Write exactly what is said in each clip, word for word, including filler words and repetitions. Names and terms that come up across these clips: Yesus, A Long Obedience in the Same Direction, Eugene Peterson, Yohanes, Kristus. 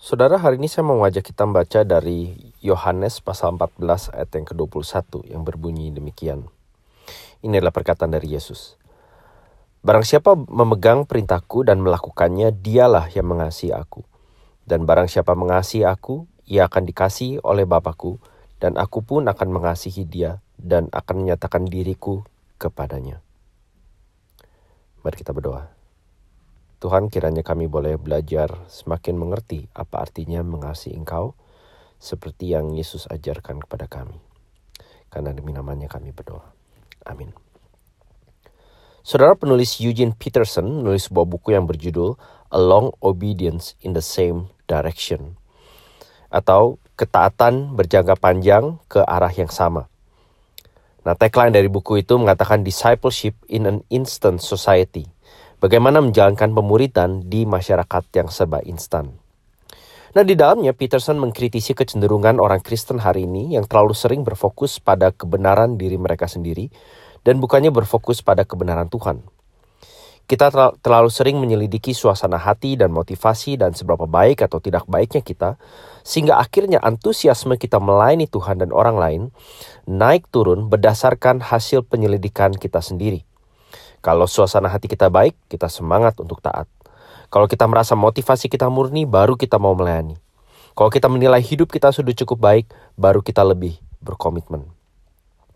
Saudara, hari ini saya mau ajak kita membaca dari Yohanes pasal empat belas ayat yang ke dua puluh satu yang berbunyi demikian. Ini adalah perkataan dari Yesus. Barang siapa memegang perintahku dan melakukannya, dialah yang mengasihi aku. Dan barang siapa mengasihi aku, ia akan dikasihi oleh Bapa-Ku, dan aku pun akan mengasihi dia dan akan menyatakan diriku kepadanya. Mari kita berdoa. Tuhan, kiranya kami boleh belajar semakin mengerti apa artinya mengasihi Engkau seperti yang Yesus ajarkan kepada kami. Karena demi namanya kami berdoa. Amin. Saudara, penulis Eugene Peterson menulis sebuah buku yang berjudul A Long Obedience in the Same Direction, atau Ketaatan Berjangka Panjang ke Arah yang Sama. Nah, tagline dari buku itu mengatakan Discipleship in an Instant Society. Bagaimana menjalankan pemuritan di masyarakat yang serba instan. Nah, di dalamnya Peterson mengkritisi kecenderungan orang Kristen hari ini yang terlalu sering berfokus pada kebenaran diri mereka sendiri dan bukannya berfokus pada kebenaran Tuhan. Kita terlalu sering menyelidiki suasana hati dan motivasi dan seberapa baik atau tidak baiknya kita, sehingga akhirnya antusiasme kita melayani Tuhan dan orang lain naik turun berdasarkan hasil penyelidikan kita sendiri. Kalau suasana hati kita baik, kita semangat untuk taat. Kalau kita merasa motivasi kita murni, baru kita mau melayani. Kalau kita menilai hidup kita sudah cukup baik, baru kita lebih berkomitmen.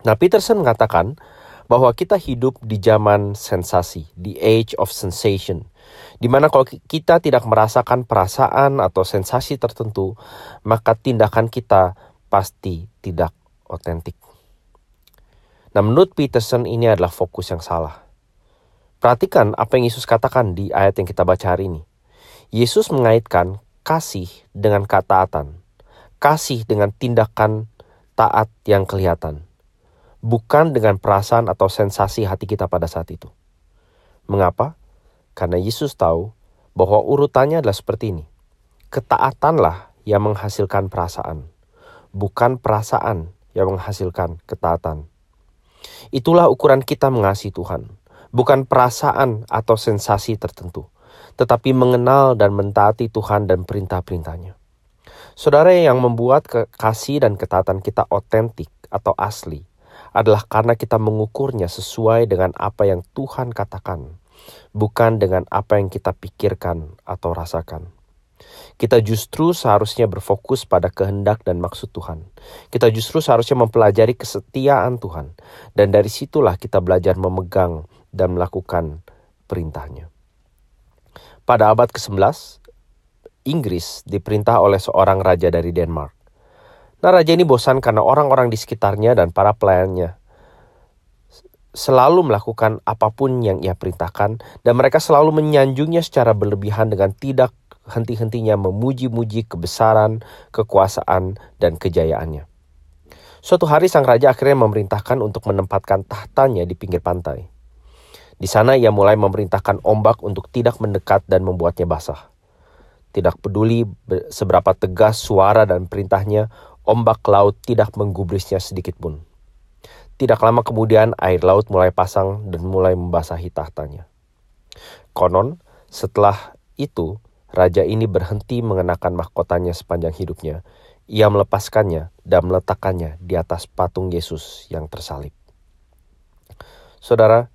Nah, Peterson mengatakan bahwa kita hidup di zaman sensasi, the age of sensation, di mana kalau kita tidak merasakan perasaan atau sensasi tertentu, maka tindakan kita pasti tidak otentik. Nah, menurut Peterson ini adalah fokus yang salah. Perhatikan apa yang Yesus katakan di ayat yang kita baca hari ini. Yesus mengaitkan kasih dengan ketaatan. Kasih dengan tindakan taat yang kelihatan. Bukan dengan perasaan atau sensasi hati kita pada saat itu. Mengapa? Karena Yesus tahu bahwa urutannya adalah seperti ini. Ketaatanlah yang menghasilkan perasaan. Bukan perasaan yang menghasilkan ketaatan. Itulah ukuran kita mengasihi Tuhan. Bukan perasaan atau sensasi tertentu, tetapi mengenal dan mentaati Tuhan dan perintah-perintahnya. Saudara, yang membuat kasih dan ketaatan kita otentik atau asli adalah karena kita mengukurnya sesuai dengan apa yang Tuhan katakan, bukan dengan apa yang kita pikirkan atau rasakan. Kita justru seharusnya berfokus pada kehendak dan maksud Tuhan. Kita justru seharusnya mempelajari kesetiaan Tuhan. Dan dari situlah kita belajar memegang dan melakukan perintahnya. Pada abad kesebelas, Inggris diperintah oleh seorang raja dari Denmark. Nah, raja ini bosan karena orang-orang di sekitarnya dan para pelayannya selalu melakukan apapun yang ia perintahkan, dan mereka selalu menyanjungnya secara berlebihan dengan tidak henti-hentinya memuji-muji kebesaran, kekuasaan, dan kejayaannya. Suatu hari sang raja akhirnya memerintahkan untuk menempatkan tahtanya di pinggir pantai. Di sana ia mulai memerintahkan ombak untuk tidak mendekat dan membuatnya basah. Tidak peduli seberapa tegas suara dan perintahnya, ombak laut tidak menggubrisnya sedikitpun. Tidak lama kemudian air laut mulai pasang dan mulai membasahi tahtanya. Konon, setelah itu raja ini berhenti mengenakan mahkotanya sepanjang hidupnya. Ia melepaskannya dan meletakkannya di atas patung Yesus yang tersalib. Saudara,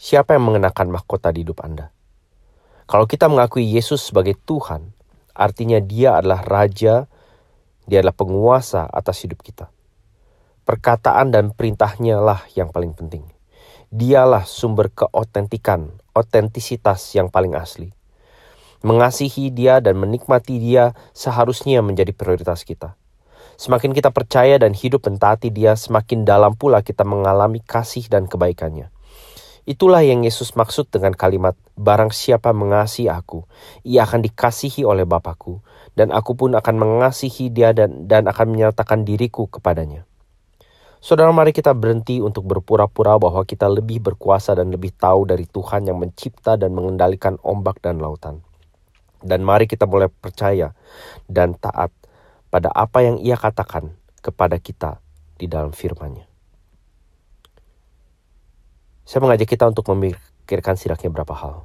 siapa yang mengenakan mahkota di hidup Anda? Kalau kita mengakui Yesus sebagai Tuhan, artinya Dia adalah Raja, Dia adalah penguasa atas hidup kita. Perkataan dan perintahnya lah yang paling penting. Dialah sumber keotentikan, otentisitas yang paling asli. Mengasihi Dia dan menikmati Dia seharusnya menjadi prioritas kita. Semakin kita percaya dan hidup mentaati Dia, semakin dalam pula kita mengalami kasih dan kebaikannya. Itulah yang Yesus maksud dengan kalimat, barang siapa mengasihi aku, ia akan dikasihi oleh Bapa-Ku, dan aku pun akan mengasihi dia dan, dan akan menyatakan diriku kepadanya. Saudara, mari kita berhenti untuk berpura-pura bahwa kita lebih berkuasa dan lebih tahu dari Tuhan yang mencipta dan mengendalikan ombak dan lautan. Dan mari kita mulai percaya dan taat pada apa yang Ia katakan kepada kita di dalam firman-Nya. Saya mengajak kita untuk memikirkan setidaknya beberapa hal.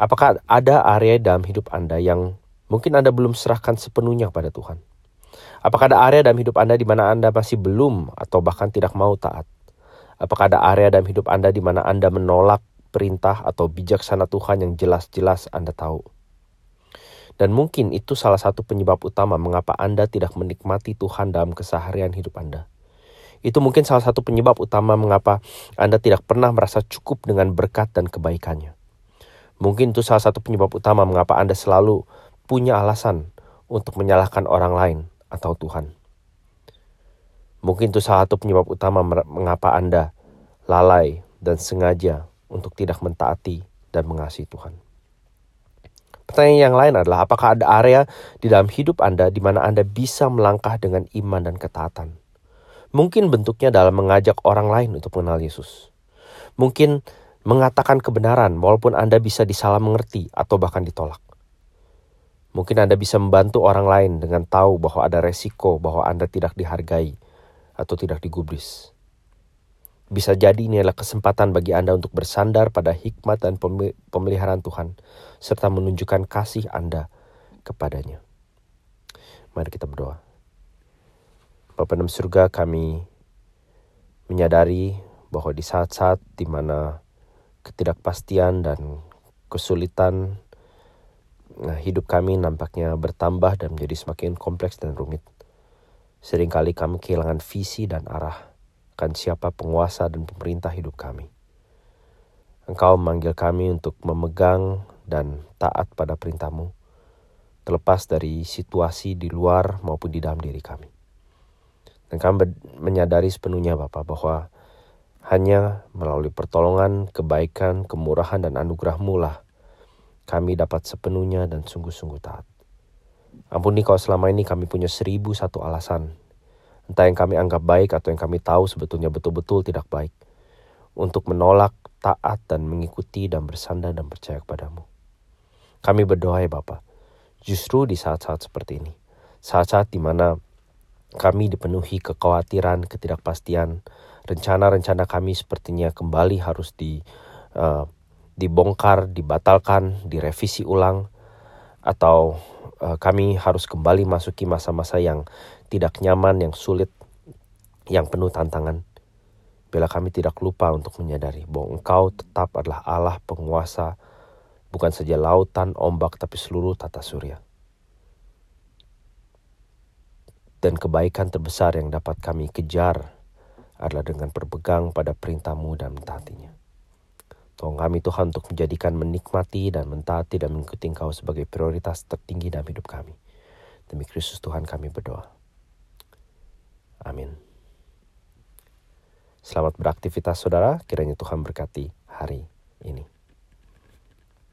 Apakah ada area dalam hidup Anda yang Mungkin Anda belum serahkan sepenuhnya pada Tuhan. Apakah ada area dalam hidup Anda di mana Anda masih belum atau bahkan tidak mau taat? Apakah ada area dalam hidup Anda di mana Anda menolak perintah atau bijaksana Tuhan yang jelas-jelas Anda tahu? Dan mungkin itu salah satu penyebab utama mengapa Anda tidak menikmati Tuhan dalam keseharian hidup Anda. Itu mungkin salah satu penyebab utama mengapa Anda tidak pernah merasa cukup dengan berkat dan kebaikannya. Mungkin itu salah satu penyebab utama mengapa Anda selalu punya alasan untuk menyalahkan orang lain atau Tuhan. Mungkin itu salah satu penyebab utama mengapa Anda lalai dan sengaja untuk tidak mentaati dan mengasihi Tuhan. Pertanyaan yang lain adalah, apakah ada area di dalam hidup Anda di mana Anda bisa melangkah dengan iman dan ketaatan? Mungkin bentuknya dalam mengajak orang lain untuk mengenal Yesus. Mungkin mengatakan kebenaran walaupun Anda bisa disalah mengerti atau bahkan ditolak. Mungkin Anda bisa membantu orang lain dengan tahu bahwa ada resiko bahwa Anda tidak dihargai atau tidak digubris. Bisa jadi ini adalah kesempatan bagi Anda untuk bersandar pada hikmat dan pemeliharaan Tuhan, serta menunjukkan kasih Anda kepadanya. Mari kita berdoa. Bapa dalam surga, kami menyadari bahwa di saat-saat di mana ketidakpastian dan kesulitan Nah, hidup kami nampaknya bertambah dan menjadi semakin kompleks dan rumit. Seringkali kami kehilangan visi dan arah akan siapa penguasa dan pemerintah hidup kami. Engkau memanggil kami untuk memegang dan taat pada perintah-Mu, terlepas dari situasi di luar maupun di dalam diri kami. Dan kami menyadari sepenuhnya Bapa bahwa hanya melalui pertolongan, kebaikan, kemurahan dan anugerah-Mu lah kami dapat sepenuhnya dan sungguh-sungguh taat. Ampuni kalau selama ini kami punya seribu satu alasan, entah yang kami anggap baik atau yang kami tahu sebetulnya betul-betul tidak baik, untuk menolak, taat dan mengikuti dan bersandar dan percaya kepadamu. Kami berdoa ya Bapa, justru di saat-saat seperti ini, saat-saat di mana kami dipenuhi kekhawatiran, ketidakpastian, rencana-rencana kami sepertinya kembali harus di uh, dibongkar, dibatalkan, direvisi ulang, atau uh, kami harus kembali masuki masa-masa yang tidak nyaman, yang sulit, yang penuh tantangan. Bila kami tidak lupa untuk menyadari bahwa Engkau tetap adalah Allah penguasa, bukan saja lautan, ombak, tapi seluruh tata surya. Dan kebaikan terbesar yang dapat kami kejar adalah dengan berpegang pada perintah-Mu dan mentaatinya. Tolong kami Tuhan untuk menjadikan menikmati dan mentaati dan mengikuti Engkau sebagai prioritas tertinggi dalam hidup kami. Demi Kristus Tuhan kami berdoa. Amin. Selamat beraktivitas saudara, kiranya Tuhan berkati hari ini.